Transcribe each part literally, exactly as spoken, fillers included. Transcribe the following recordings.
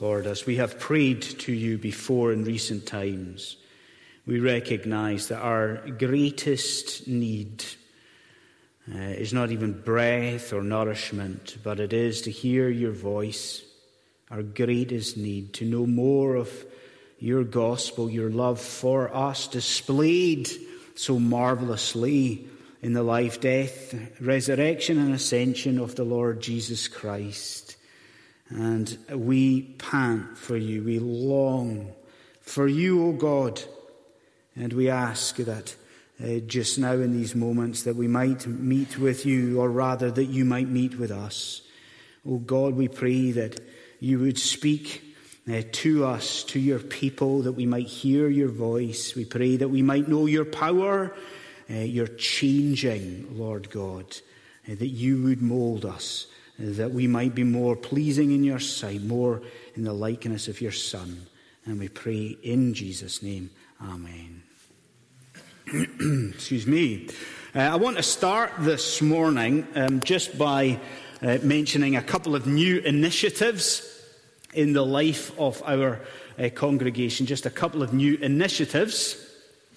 Lord, as we have prayed to you before in recent times, we recognize that our greatest need uh, is not even breath or nourishment, but it is to hear your voice, our greatest need, to know more of your gospel, your love for us displayed so marvelously in the life, death, resurrection and ascension of the Lord Jesus Christ. And we pant for you, we long for you, O God. And we ask that uh, just now in these moments that we might meet with you, or rather that you might meet with us. O God, we pray that you would speak uh, to us, to your people, that we might hear your voice. We pray that we might know your power, uh, your changing, Lord God, uh, that you would mould us, that we might be more pleasing in your sight, more in the likeness of your Son. And we pray in Jesus' name. Amen. Excuse me. Uh, I want to start this morning um, just by uh, mentioning a couple of new initiatives in the life of our uh, congregation. Just a couple of new initiatives.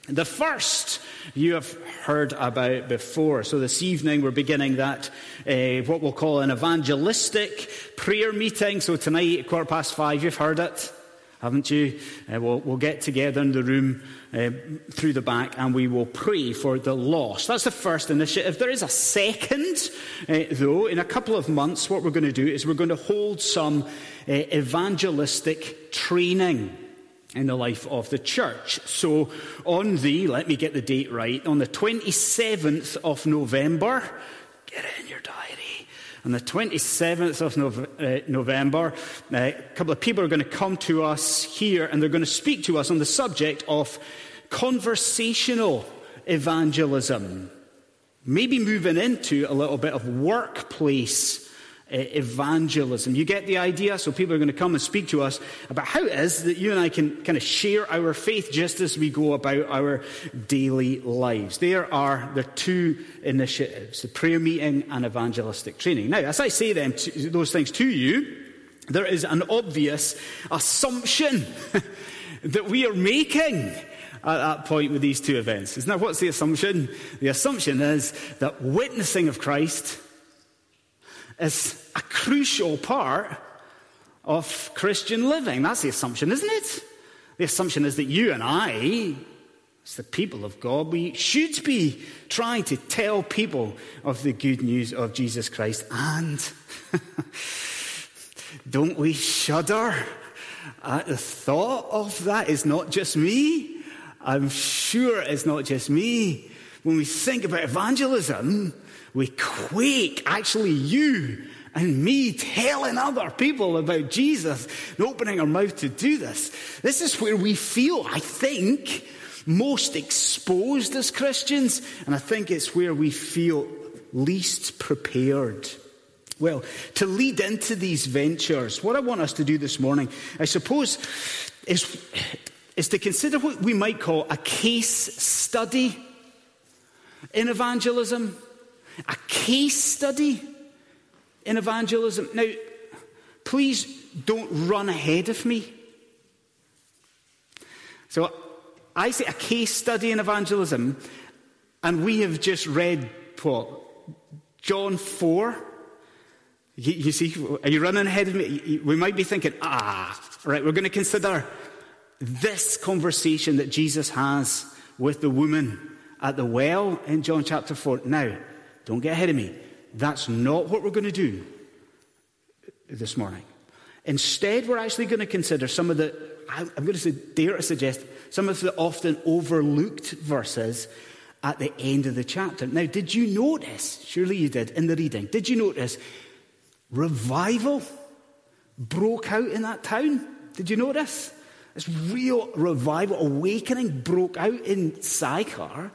The first you have heard about before. So this evening we're beginning that, uh, what we'll call an evangelistic prayer meeting. So tonight at quarter past five, you've heard it, haven't you? Uh, we'll, we'll get together in the room uh, through the back and we will pray for the lost. That's the first initiative. There is a second, uh, though. In a couple of months, what we're going to do is we're going to hold some uh, evangelistic training in the life of the church. So on the, let me get the date right, on the twenty-seventh of November, get it in your diary, on the twenty-seventh of November, a couple of people are going to come to us here and they're going to speak to us on the subject of conversational evangelism, maybe moving into a little bit of workplace evangelism. You get the idea? So people are going to come and speak to us about how it is that you and I can kind of share our faith just as we go about our daily lives. There are the two initiatives, the prayer meeting and evangelistic training. Now, as I say them, those things to you, there is an obvious assumption that we are making at that point with these two events. Isn't that what's the assumption? The assumption is that witnessing of Christ is a crucial part of Christian living. That's the assumption, isn't it? The assumption is that you and I, as the people of God, we should be trying to tell people of the good news of Jesus Christ. And don't we shudder at the thought of that? It's not just me. I'm sure it's not just me. When we think about evangelism, we quake. Actually, you and me telling other people about Jesus and opening our mouth to do this. This is where we feel, I think, most exposed as Christians. And I think it's where we feel least prepared. Well, to lead into these ventures, what I want us to do this morning, I suppose, is, is to consider what we might call a case study in evangelism. A case study in evangelism. Now, please don't run ahead of me. So I say a case study in evangelism, and we have just read, what, John four. You, you see, are you running ahead of me? We might be thinking, ah, right, we're going to consider this conversation that Jesus has with the woman at the well in John chapter four. Now, don't get ahead of me. That's not what we're going to do this morning. Instead, we're actually going to consider some of the, I'm going to dare to suggest, some of the often overlooked verses at the end of the chapter. Now, did you notice, surely you did in the reading, did you notice revival broke out in that town? Did you notice? This real revival, awakening broke out in Sychar.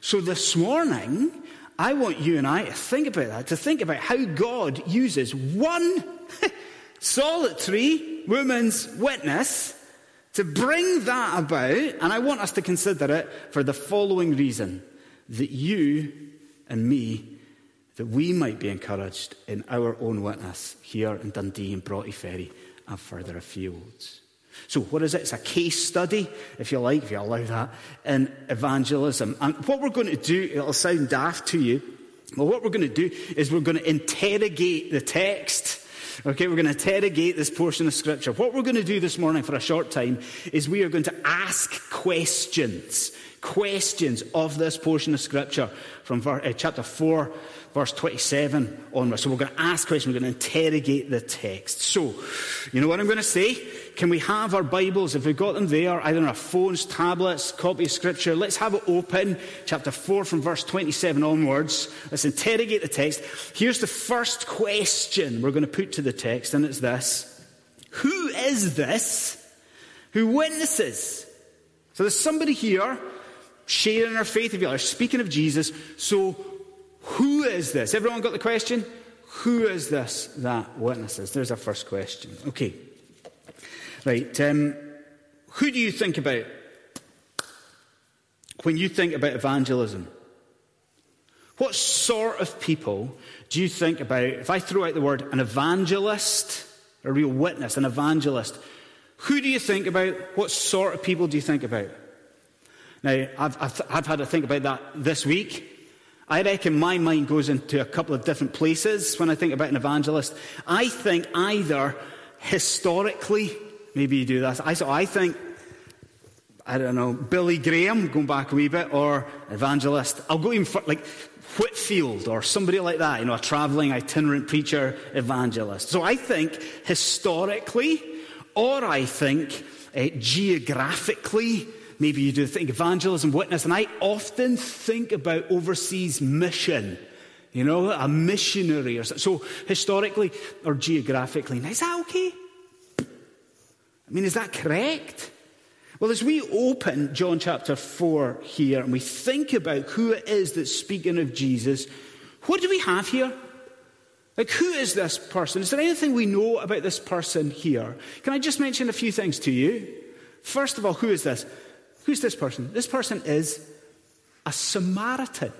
So this morning, I want you and I to think about that, to think about how God uses one solitary woman's witness to bring that about. And I want us to consider it for the following reason, that you and me, that we might be encouraged in our own witness here in Dundee and Broughty Ferry and further afield. So what is it? It's a case study, if you like, if you allow that, in evangelism. And what we're going to do, it'll sound daft to you, but what we're going to do is we're going to interrogate the text. Okay, we're going to interrogate this portion of Scripture. What we're going to do this morning for a short time is we are going to ask questions, questions of this portion of Scripture from chapter four, verse twenty-seven onwards. So we're going to ask questions, we're going to interrogate the text. So, you know what I'm going to say? Can we have our Bibles, if we've got them there, either on our phones, tablets, copy of Scripture, let's have it open, chapter four from verse twenty-seven onwards. Let's interrogate the text. Here's the first question we're going to put to the text, and it's this. Who is this who witnesses? So there's somebody here sharing our faith, if you are speaking of Jesus. So who is this? Everyone got the question? Who is this that witnesses? There's our first question. Okay. Right. Um, who do you think about when you think about evangelism? What sort of people do you think about? If I throw out the word an evangelist, a real witness, an evangelist, who do you think about? What sort of people do you think about? Now, I've, I've, I've had to think about that this week. I reckon my mind goes into a couple of different places when I think about an evangelist. I think either historically, maybe you do that. I, so I think, I don't know, Billy Graham, going back a wee bit, or evangelist. I'll go even for, like Whitfield or somebody like that, you know, a traveling itinerant preacher evangelist. So I think historically, or I think uh, geographically. Maybe you do think evangelism, witness, and I often think about overseas mission, you know, a missionary or something. So historically or geographically. Now, is that okay? I mean, is that correct? Well, as we open John chapter four here and we think about who it is that's speaking of Jesus, what do we have here? Like, who is this person? Is there anything we know about this person here? Can I just mention a few things to you? First of all, who is this? Who's this person? This person is a Samaritan.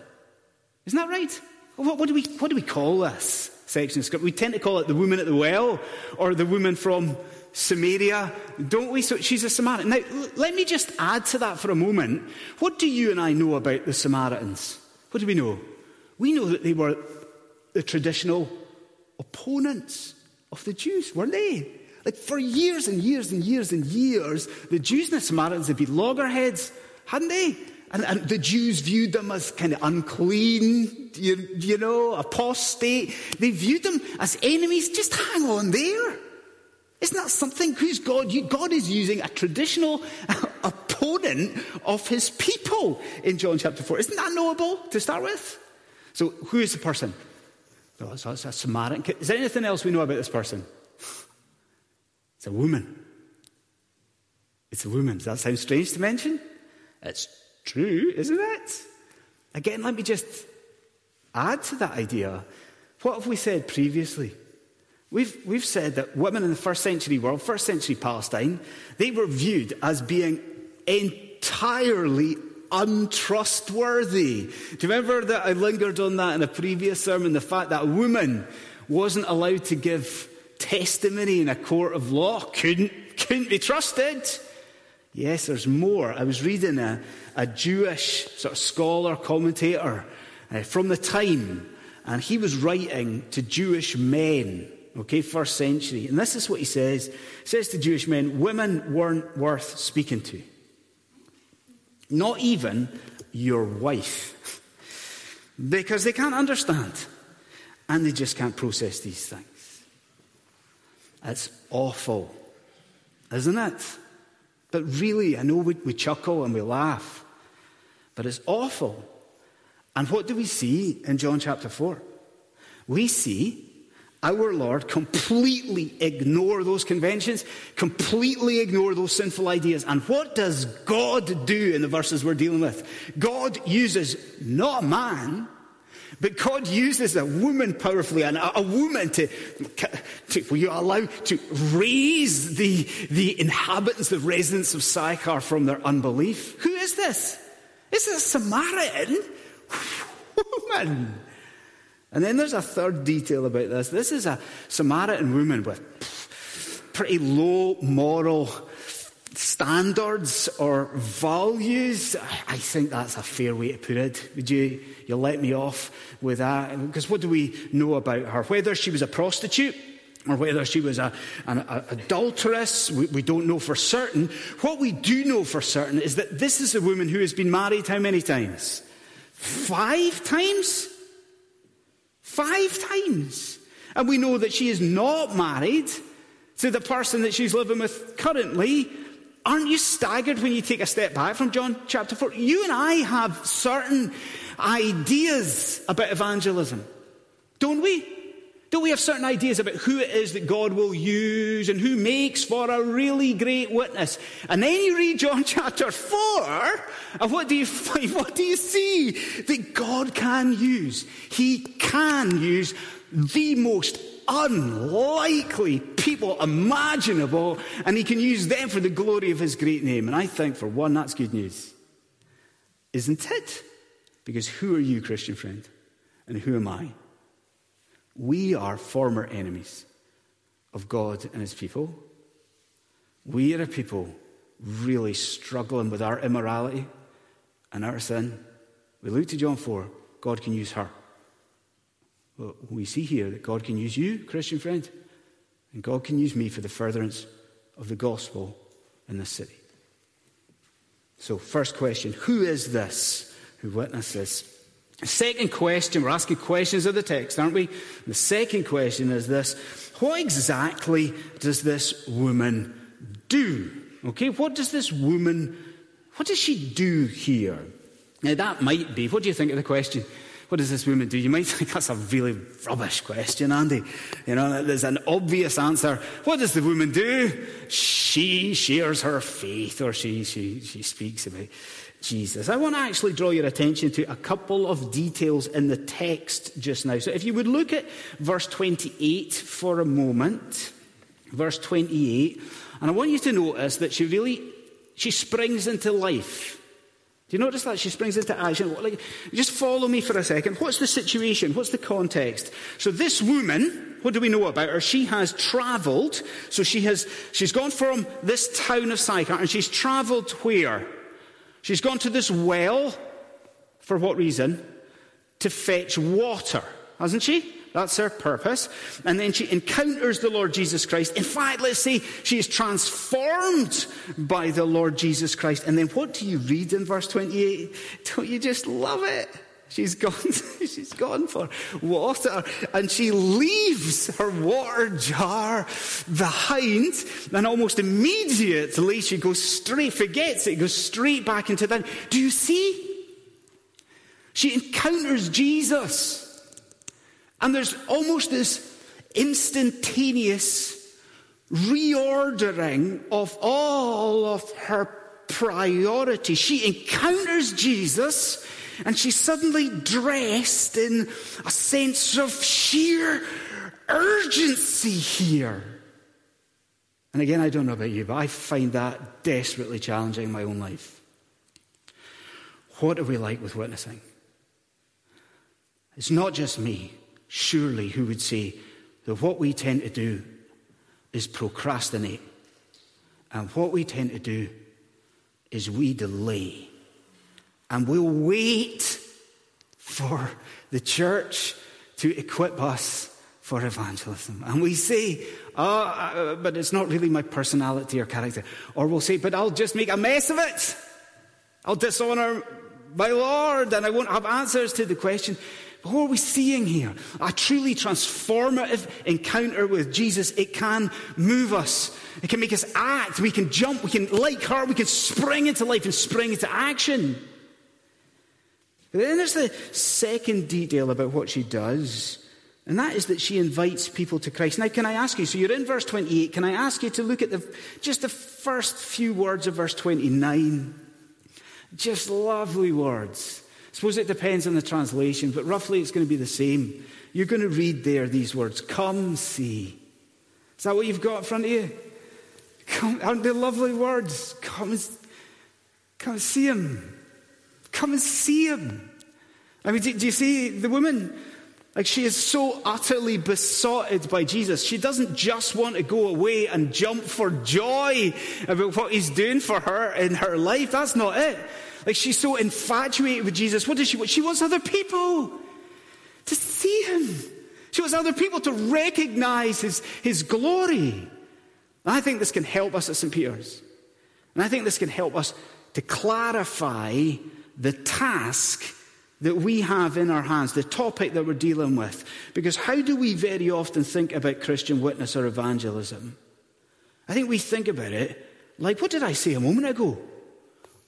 Isn't that right? What, what, do, we, what do we call this section of Scripture? We tend to call it the woman at the well or the woman from Samaria, don't we? So she's a Samaritan. Now, l- let me just add to that for a moment. What do you and I know about the Samaritans? What do we know? We know that they were the traditional opponents of the Jews, weren't they? Like for years and years and years and years, the Jews and the Samaritans had been loggerheads, hadn't they? And, and the Jews viewed them as kind of unclean, you, you know, apostate. They viewed them as enemies. Just hang on there. Isn't that something? Who's God? God is using a traditional opponent of his people in John chapter four. Isn't that knowable to start with? So who is the person? Oh, so it's a Samaritan. Is there anything else we know about this person? It's a woman. It's a woman. Does that sound strange to mention? It's true, isn't it? Again, let me just add to that idea. What have we said previously? We've, we've said that women in the first century world, first century Palestine, they were viewed as being entirely untrustworthy. Do you remember that I lingered on that in a previous sermon, the fact that a woman wasn't allowed to give testimony in a court of law, couldn't, couldn't be trusted. Yes, there's more. I was reading a, a Jewish sort of scholar, commentator uh, from the time, and he was writing to Jewish men, okay, first century. And this is what he says. He says to Jewish men, women weren't worth speaking to. Not even your wife. Because they can't understand. And they just can't process these things. It's awful, isn't it? But really, I know we, we chuckle and we laugh, but it's awful. And what do we see in John chapter four? We see our Lord completely ignore those conventions, completely ignore those sinful ideas. And what does God do in the verses we're dealing with? God uses not a man, but God uses a woman powerfully, and a woman to, to will you allow, to raise the, the inhabitants, the residents of Sychar from their unbelief. Who is this? This is a Samaritan woman. And then there's a third detail about this. This is a Samaritan woman with pretty low moral standards or values. I think that's a fair way to put it. Would you you let me off with that? Because what do we know about her? Whether she was a prostitute or whether she was a, an a, adulteress, we, we don't know for certain. What we do know for certain is that this is a woman who has been married how many times? Five times? Five times. And we know that she is not married to the person that she's living with currently. Aren't you staggered when you take a step back from John chapter four? You and I have certain ideas about evangelism, don't we? Don't we have certain ideas about who it is that God will use and who makes for a really great witness? And then you read John chapter four, and what do you find? What do you see? That God can use. He can use the most unlikely people imaginable, and he can use them for the glory of his great name. And I think, for one, that's good news, isn't it? Because who are you, Christian friend, and who am I? We are former enemies of God and his people. We are a people really struggling with our immorality and our sin. We look to John four, God can use her. Well, we see here that God can use you, Christian friend, and God can use me for the furtherance of the gospel in this city. So, first question, who is this who witnessed this? Second question, we're asking questions of the text, aren't we? The second question is this: what exactly does this woman do? Okay, what does this woman, what does she do here? Now, that might be, what do you think of the question? What does this woman do? You might think that's a really rubbish question, Andy. You know, there's an obvious answer. What does the woman do? She shares her faith, or she she she speaks about Jesus. I want to actually draw your attention to a couple of details in the text just now. So if you would look at verse twenty-eight for a moment, verse twenty-eight, and I want you to notice that she really, she springs into life. Do you notice that? She springs into action. Like, just follow me for a second. What's the situation? What's the context? So this woman, what do we know about her? She has travelled. So she has, she's gone from this town of Sychar, and she's travelled where? She's gone to this well. For what reason? To fetch water, hasn't she? That's her purpose. And then she encounters the Lord Jesus Christ. In fact, let's say she is transformed by the Lord Jesus Christ. And then what do you read in verse twenty-eight? Don't you just love it? She's gone, she's gone for water, and she leaves her water jar behind, and almost immediately she goes straight, forgets it, goes straight back into that. Do you see? She encounters Jesus. And there's almost this instantaneous reordering of all of her priorities. She encounters Jesus, and she's suddenly dressed in a sense of sheer urgency here. And again, I don't know about you, but I find that desperately challenging in my own life. What are we like with witnessing? It's not just me, surely, who would say that what we tend to do is procrastinate. And what we tend to do is we delay. And we'll wait for the church to equip us for evangelism. And we say, oh, but it's not really my personality or character. Or we'll say, but I'll just make a mess of it. I'll dishonor my Lord, and I won't have answers to the question. But what are we seeing here? A truly transformative encounter with Jesus. It can move us. It can make us act. We can jump. We can, like her, we can spring into life and spring into action. But then there's the second detail about what she does, and that is that she invites people to Christ. Now, can I ask you, so you're in verse twenty-eight, can I ask you to look at the just the first few words of verse twenty-nine? Just lovely words. I suppose it depends on the translation, but roughly it's going to be the same. You're going to read there these words, come see. Is that what you've got in front of you? Come, aren't they lovely words? Come and, come and see him. Come and see him. I mean, do, do you see the woman? Like, she is so utterly besotted by Jesus. She doesn't just want to go away and jump for joy about what he's doing for her in her life. That's not it. Like, she's so infatuated with Jesus. What does she want? She wants other people to see him. She wants other people to recognize his, his glory. And I think this can help us at Saint Peter's. And I think this can help us to clarify the task that we have in our hands, the topic that we're dealing with. Because how do we very often think about Christian witness or evangelism? I think we think about it like, what did I say a moment ago?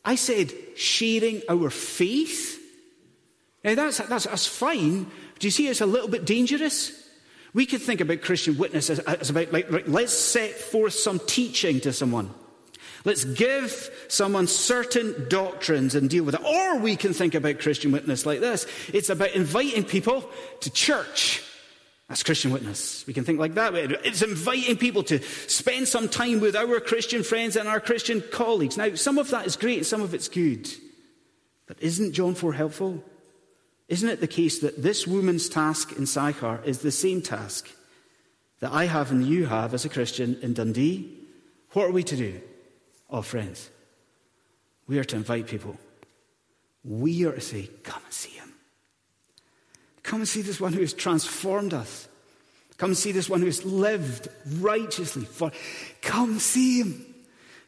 I said sharing our faith. Now that's, that's, that's fine. Do you see it's a little bit dangerous? We could think about Christian witness as, as about, like, right, let's set forth some teaching to someone. Let's give someone certain doctrines and deal with it. Or we can think about Christian witness like this. It's about inviting people to church. That's Christian witness. We can think like that. It's inviting people to spend some time with our Christian friends and our Christian colleagues. Now, some of that is great and some of it's good. But isn't John four helpful? Isn't it the case that this woman's task in Sychar is the same task that I have and you have as a Christian in Dundee? What are we to do? Oh, friends, we are to invite people. We are to say, come and see him. Come and see this one who has transformed us. Come and see this one who has lived righteously. For, come see him.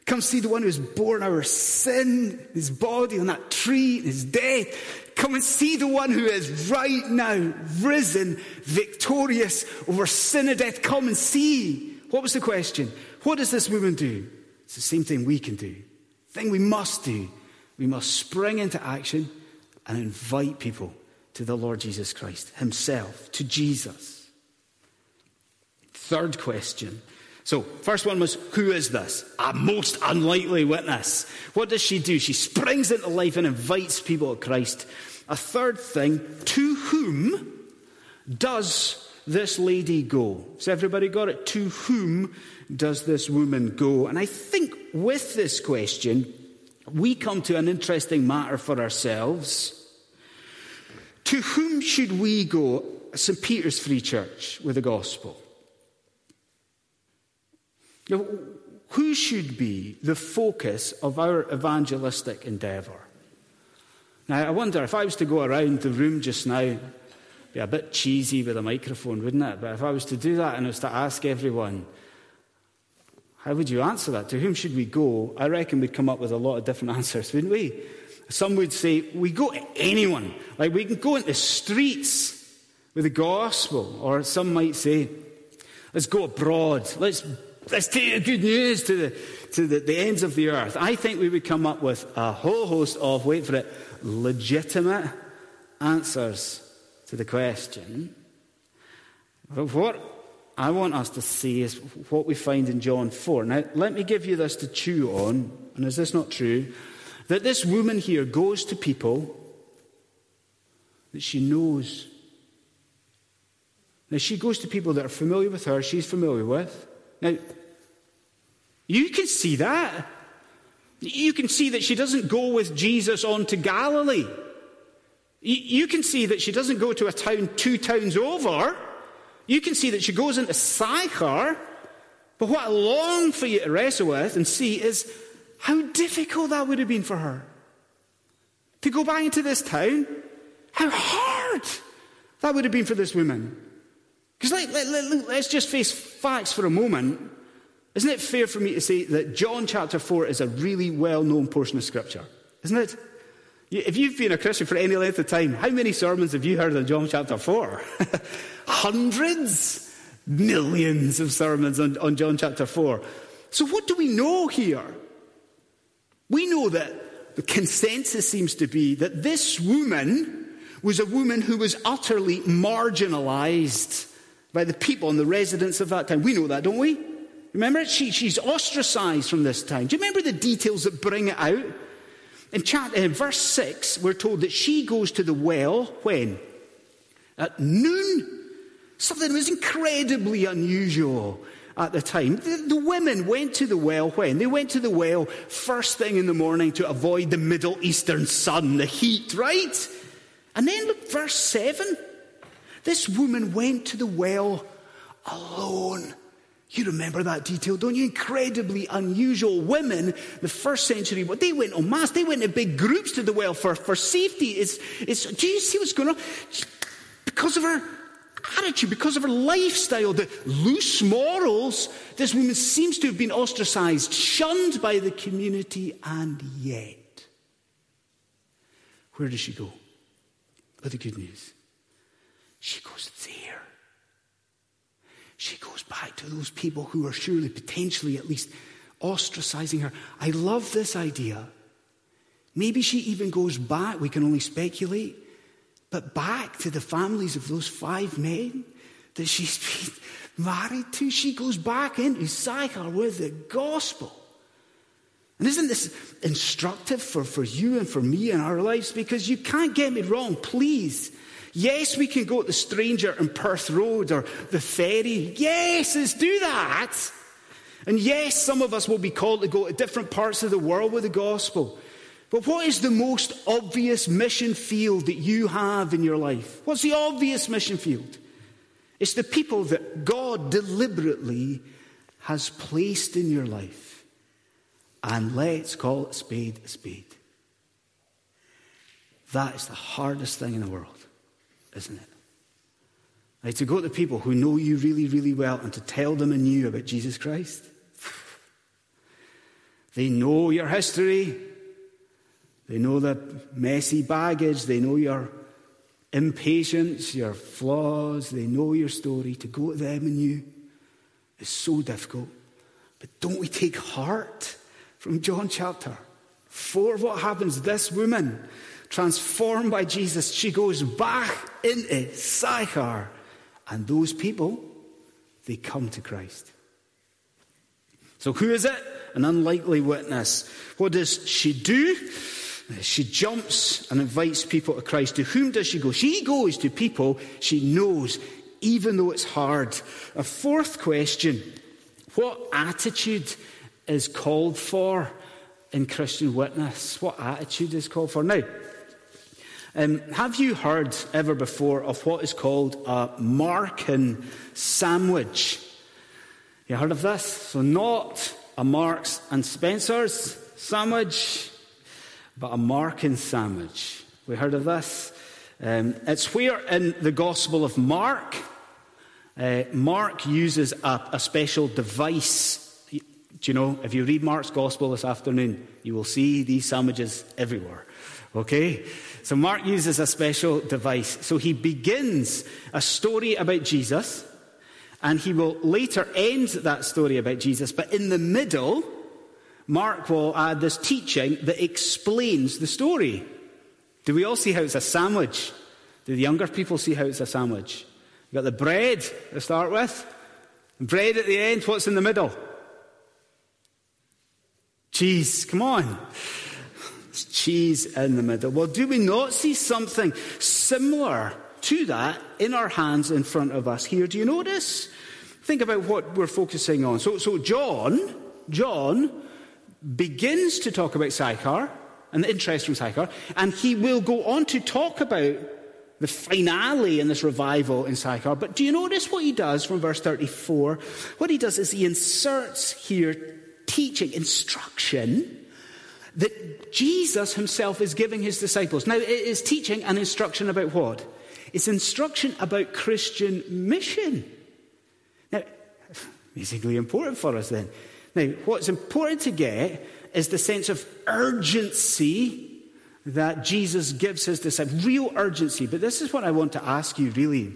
Come see the one who has borne our sin, his body on that tree, his death. Come and see the one who is right now risen, victorious over sin and death. Come and see. What was the question? What does this woman do? It's the same thing we can do. The thing we must do. We must spring into action and invite people to the Lord Jesus Christ himself, to Jesus. Third question. So, first one was, who is this? A most unlikely witness. What does she do? She springs into life and invites people to Christ. A third thing, to whom does this lady go? Has everybody got it? To whom does this woman go? And I think with this question, we come to an interesting matter for ourselves. To whom should we go as Saint Peter's Free Church with the gospel? Now, who should be the focus of our evangelistic endeavour? Now, I wonder, if I was to go around the room just now, be a bit cheesy with a microphone, wouldn't it? But if I was to do that and I was to ask everyone, how would you answer that? To whom should we go? I reckon we'd come up with a lot of different answers, wouldn't we? Some would say, we go to anyone. Like, we can go into the streets with the gospel. Or some might say, let's go abroad. Let's let's take the good news to the, to the, the ends of the earth. I think we would come up with a whole host of, wait for it, legitimate answers to the question. But what I want us to see is what we find in John four. Now, let me give you this to chew on, and is this not true? That this woman here goes to people that she knows. Now, she goes to people that are familiar with her, she's familiar with. Now, you can see that. You can see that she doesn't go with Jesus on to Galilee. You can see that she doesn't go to a town two towns over. You can see that she goes into Sychar. But what I long for you to wrestle with and see is how difficult that would have been for her. To go back into this town, how hard that would have been for this woman. Because let, let, let, let's just face facts for a moment. Isn't it fair for me to say that John chapter four is a really well-known portion of Scripture? Isn't it? If you've been a Christian for any length of time, how many sermons have you heard on John chapter four? Hundreds, millions of sermons on, on John chapter four. So what do we know here? We know that the consensus seems to be that this woman was a woman who was utterly marginalized by the people and the residents of that town. We know that, don't we? Remember it? She, she's ostracized from this town. Do you remember the details that bring it out? In, chapter, in verse six, we're told that she goes to the well, when? At noon. Something that was incredibly unusual at the time. The, the women went to the well when? They went to the well first thing in the morning to avoid the Middle Eastern sun, the heat, right? And then look, verse seven. This woman went to the well alone. You remember that detail, don't you? Incredibly unusual. Women, the first century, but they went en masse. They went in big groups to the well for, for safety. It's, it's, do you see what's going on? Because of her attitude, because of her lifestyle, the loose morals, this woman seems to have been ostracized, shunned by the community, and yet, where does she go? But the good news, she goes there. She goes back to those people who are surely, potentially at least, ostracizing her. I love this idea. Maybe she even goes back, we can only speculate, but back to the families of those five men that she's been married to. She goes back into Sychar with the gospel. And isn't this instructive for, for you and for me in our lives? Because you can't get me wrong, please. Yes, we can go to the stranger in Perth Road or the ferry. Yes, let's do that. And yes, some of us will be called to go to different parts of the world with the gospel. But what is the most obvious mission field that you have in your life? What's the obvious mission field? It's the people that God deliberately has placed in your life. And let's call it a spade a spade. That is the hardest thing in the world, isn't it? Like, to go to people who know you really, really well and to tell them anew about Jesus Christ. They know your history. They know the messy baggage. They know your impatience, your flaws. They know your story. To go to them anew is so difficult. But don't we take heart from John chapter four? What happens? This woman, transformed by Jesus, she goes back into Sychar. And those people, they come to Christ. So who is it? An unlikely witness. What does she do? She jumps and invites people to Christ. To whom does she go? She goes to people she knows, even though it's hard. A fourth question: what attitude is called for in Christian witness? What attitude is called for? Now, Um, have you heard ever before of what is called a Markan sandwich? You heard of this? So not a Marks and Spencer's sandwich, but a Markan sandwich. We heard of this? Um, it's where in the Gospel of Mark, uh, Mark uses a, a special device. Do you know, if you read Mark's Gospel this afternoon, you will see these sandwiches everywhere. Okay, so Mark uses a special device. So he begins a story about Jesus, and he will later end that story about Jesus. But in the middle, Mark will add this teaching that explains the story. Do we all see how it's a sandwich? Do the younger people see how it's a sandwich? You've got the bread to start with. Bread at the end, what's in the middle? Cheese, come on. Cheese in the middle. Well, do we not see something similar to that in our hands in front of us here? Do you notice? Think about what we're focusing on. So, so John, John begins to talk about Sychar and the interest from Sychar, and he will go on to talk about the finale in this revival in Sychar. But do you notice what he does from verse thirty-four? What he does is he inserts here teaching, instruction, that Jesus himself is giving his disciples. Now, it is teaching and instruction about what? It's instruction about Christian mission. Now, basically important for us then. Now, what's important to get is the sense of urgency that Jesus gives his disciples, real urgency. But this is what I want to ask you, really. In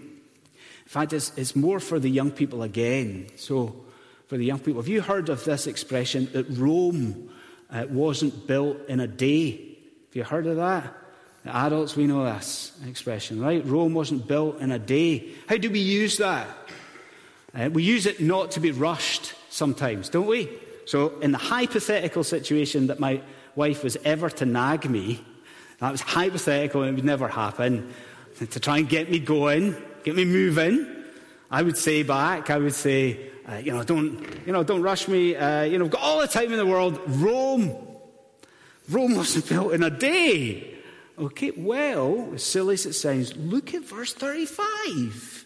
fact, it's, it's more for the young people again. So, for the young people, have you heard of this expression that Rome Uh, wasn't built in a day? Have you heard of that? The adults, we know this expression, right? Rome wasn't built in a day. How do we use that? Uh, we use it not to be rushed sometimes, don't we? So in the hypothetical situation that my wife was ever to nag me, that was hypothetical and it would never happen, to try and get me going, get me moving, I would say back, I would say, Uh, you know, don't, you know, don't rush me. Uh, you know, I've got all the time in the world. Rome, Rome wasn't built in a day. Okay, well, as silly as it sounds, look at verse thirty-five.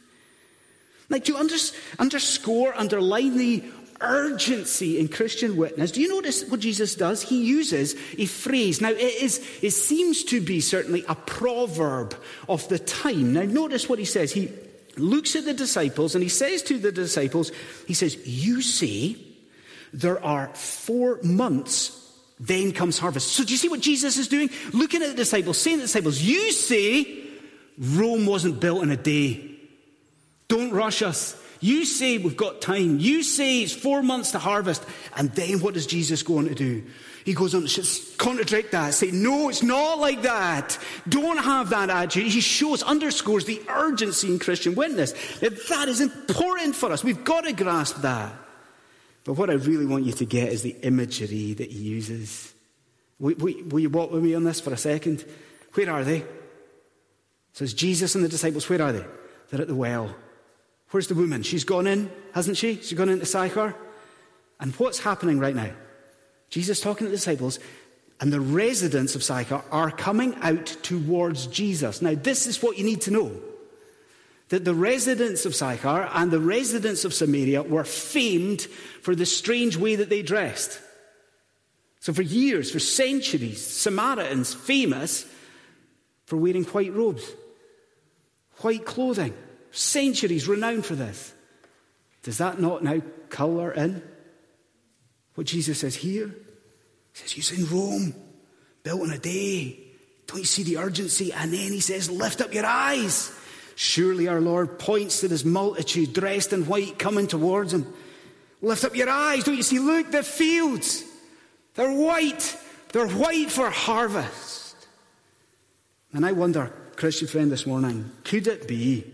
Like, do you under, underscore, underline the urgency in Christian witness? Do you notice what Jesus does? He uses a phrase. Now, it is it seems to be certainly a proverb of the time. Now, notice what he says. He looks at the disciples and he says to the disciples, he says, you see, there are four months, then comes harvest. So do you see what Jesus is doing? Looking at the disciples, saying to the disciples, you see, Rome wasn't built in a day. Don't rush us. You say we've got time. You say it's four months to harvest. And then what does Jesus go on to do? He goes on to contradict that, say, no, it's not like that. Don't have that attitude. He shows, underscores the urgency in Christian witness. Now, that is important for us. We've got to grasp that. But what I really want you to get is the imagery that he uses. Will, will, will you walk with me on this for a second? Where are they? So it's Jesus and the disciples. Where are they? They're at the well. Where's the woman? She's gone in, hasn't she? She's gone into Sychar. And what's happening right now? Jesus talking to the disciples, and the residents of Sychar are coming out towards Jesus. Now, this is what you need to know. That the residents of Sychar and the residents of Samaria were famed for the strange way that they dressed. So for years, for centuries, Samaritans famous for wearing white robes, white clothing. Centuries renowned for this. Does that not now colour in what Jesus says here? He says, you see, Rome, built in a day. Don't you see the urgency? And then he says, lift up your eyes. Surely our Lord points to this multitude dressed in white coming towards him. Lift up your eyes. Don't you see? Look, the fields. They're white. They're white for harvest. And I wonder, Christian friend, this morning, could it be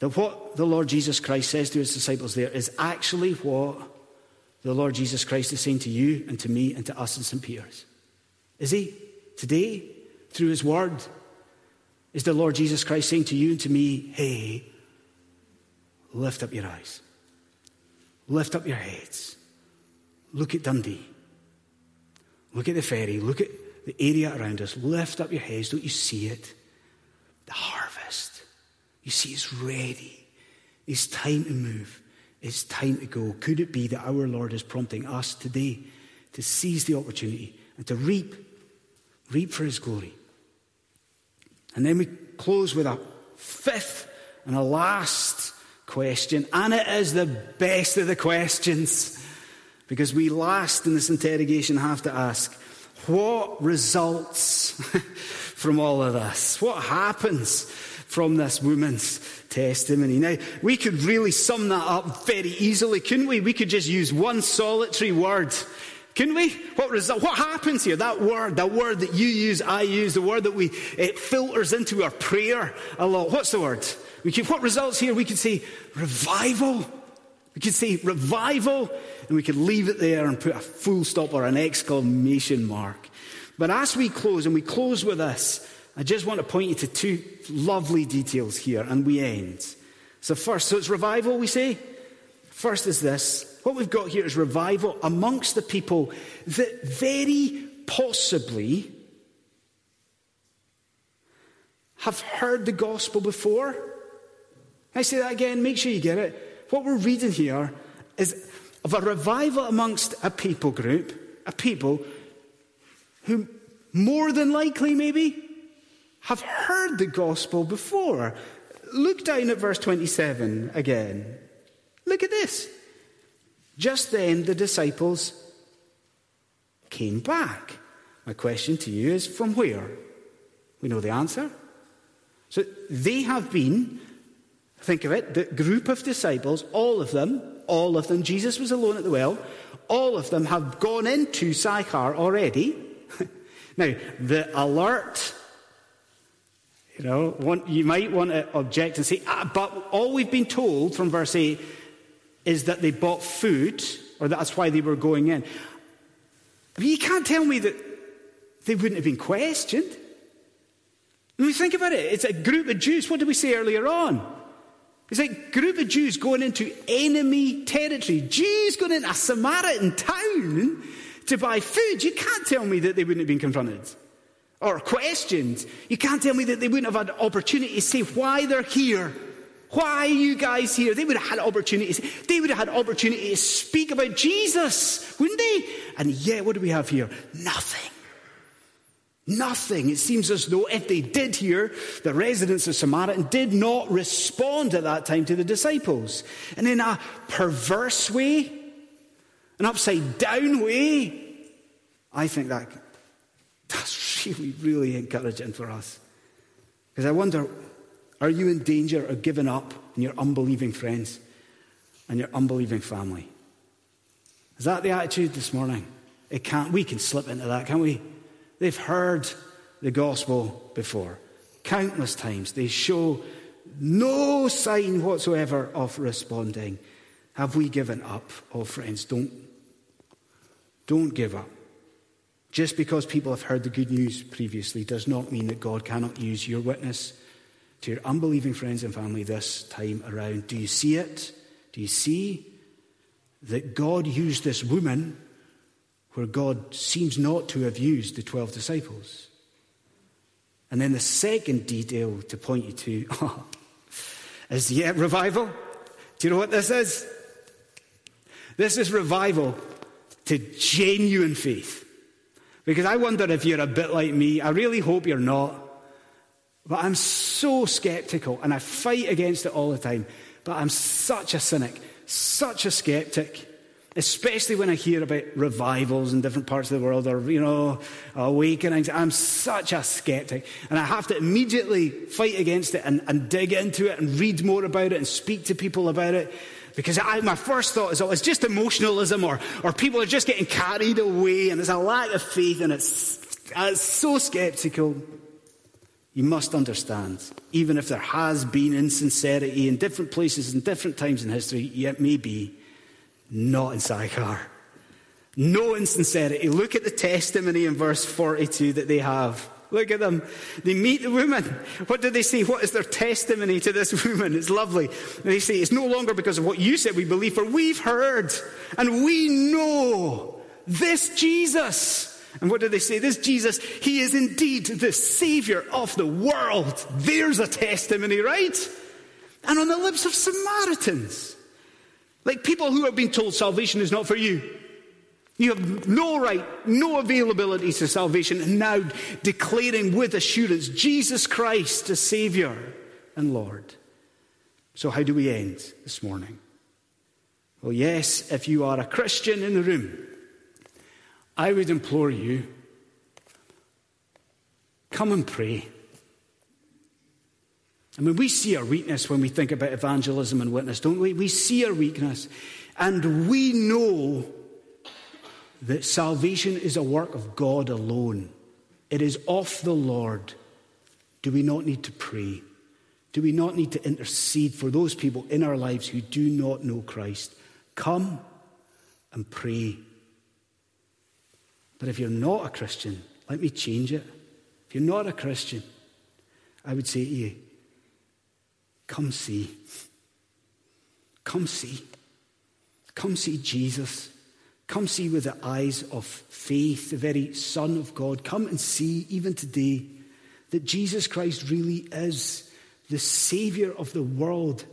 that what the Lord Jesus Christ says to his disciples there is actually what the Lord Jesus Christ is saying to you and to me and to us in Saint Peter's? Is he? Today, through his word, is the Lord Jesus Christ saying to you and to me, hey, lift up your eyes. Lift up your heads. Look at Dundee. Look at the ferry. Look at the area around us. Lift up your heads. Don't you see it? The harvest. You see, it's ready. It's time to move. It's time to go. Could it be that our Lord is prompting us today to seize the opportunity and to reap, reap for his glory? And then we close with a fifth and a last question, and it is the best of the questions, because we last in this interrogation have to ask, what results from all of this? What happens from this woman's testimony? Now, we could really sum that up very easily, couldn't we? We could just use one solitary word, couldn't we? What result? What happens here? That word, the word that you use, I use, the word that we, it filters into our prayer a lot. What's the word? We could, what results here? We could say revival. We could say revival, and we could leave it there and put a full stop or an exclamation mark. But as we close, and we close with this, I just want to point you to two lovely details here, and we end. So first, so it's revival, we say. First is this. What we've got here is revival amongst the people that very possibly have heard the gospel before. Can I say that again? Make sure you get it. What we're reading here is of a revival amongst a people group, a people who more than likely maybe have heard the gospel before. Look down at verse twenty-seven again. Look at this. Just then the disciples came back. My question to you is, from where? We know the answer. So they have been, think of it, the group of disciples, all of them, all of them, Jesus was alone at the well, all of them have gone into Sychar already. Now, the alert, you know, one, you might want to object and say, ah, but all we've been told from verse eight is that they bought food, or that's why they were going in. I mean, you can't tell me that they wouldn't have been questioned. I mean, think about it. It's a group of Jews. What did we say earlier on? It's like a group of Jews going into enemy territory. Jews going into a Samaritan town to buy food. You can't tell me that they wouldn't have been confronted. or questioned. You can't tell me that they wouldn't have had an opportunity to say why they're here. Why are you guys here? They would have had opportunities. They would have had opportunity to speak about Jesus, wouldn't they? And yet, what do we have here? Nothing. Nothing. It seems as though if they did hear, the residents of Samaritan did not respond at that time to the disciples. And in a perverse way, an upside-down way, I think that that's really, really encouraging for us. Because I wonder, are you in danger of giving up on your unbelieving friends and your unbelieving family? Is that the attitude this morning? It can't. We can slip into that, can't we? They've heard the gospel before. Countless times. They show no sign whatsoever of responding. Have we given up? Oh, friends, don't, don't give up. Just because people have heard the good news previously does not mean that God cannot use your witness to your unbelieving friends and family this time around. Do you see it? Do you see that God used this woman where God seems not to have used the twelve disciples? And then the second detail to point you to oh, is yet revival. Do you know what this is? This is revival to genuine faith. Because I wonder if you're a bit like me. I really hope you're not. But I'm so skeptical, and I fight against it all the time. But I'm such a cynic, such a skeptic, especially when I hear about revivals in different parts of the world or, you know, awakenings. I'm such a skeptic, and I have to immediately fight against it and, and dig into it and read more about it and speak to people about it. Because I, my first thought is, oh, it's just emotionalism or, or people are just getting carried away and there's a lack of faith, and it's, it's so skeptical. You must understand, even if there has been insincerity in different places and different times in history, yet maybe not in Sychar. No insincerity. Look at the testimony in verse forty-two that they have. Look at them. They meet the woman. What do they say? What is their testimony to this woman? It's lovely. They say, it's no longer because of what you said we believe, for we've heard and we know this Jesus. And what do they say? This Jesus, he is indeed the Savior of the world. There's a testimony, right? And on the lips of Samaritans. Like people who have been told salvation is not for you. You have no right, no availability to salvation. And now declaring with assurance Jesus Christ as Savior and Lord. So how do we end this morning? Well, yes, if you are a Christian in the room, I would implore you, come and pray. I mean, we see our weakness when we think about evangelism and witness, don't we? We see our weakness, and we know that salvation is a work of God alone. It is of the Lord. Do we not need to pray? Do we not need to intercede for those people in our lives who do not know Christ? Come and pray. But if you're not a Christian, let me change it. If you're not a Christian, I would say to you, come see. Come see. Come see Jesus. Come see with the eyes of faith, the very Son of God. Come and see, even today, that Jesus Christ really is the Savior of the world.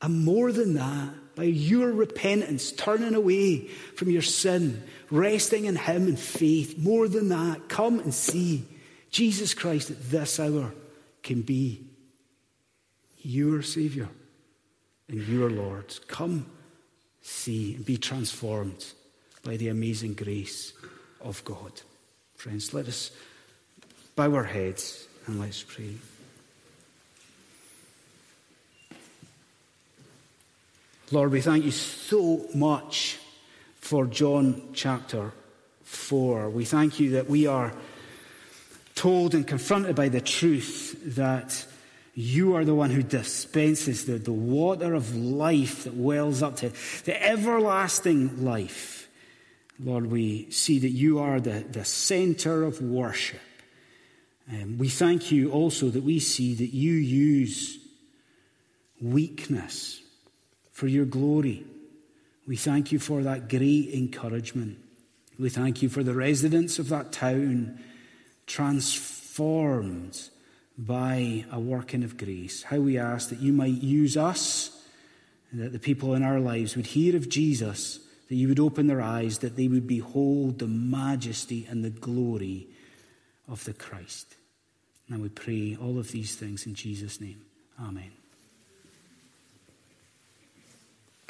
And more than that, by your repentance, turning away from your sin, resting in him in faith. More than that, come and see Jesus Christ at this hour can be your Savior and your Lord. Come, see, and be transformed by the amazing grace of God. Friends, let us bow our heads and let's pray. Lord, we thank you so much for John chapter four. We thank you that we are told and confronted by the truth that you are the one who dispenses the, the water of life that wells up to the everlasting life. Lord, we see that you are the, the center of worship. Um, we thank you also that we see that you use weakness for your glory. We thank you for that great encouragement. We thank you for the residents of that town transformed transformed by a working of grace. How we ask that you might use us, and that the people in our lives would hear of Jesus, that you would open their eyes, that they would behold the majesty and the glory of the Christ. And we pray all of these things in Jesus' name. Amen.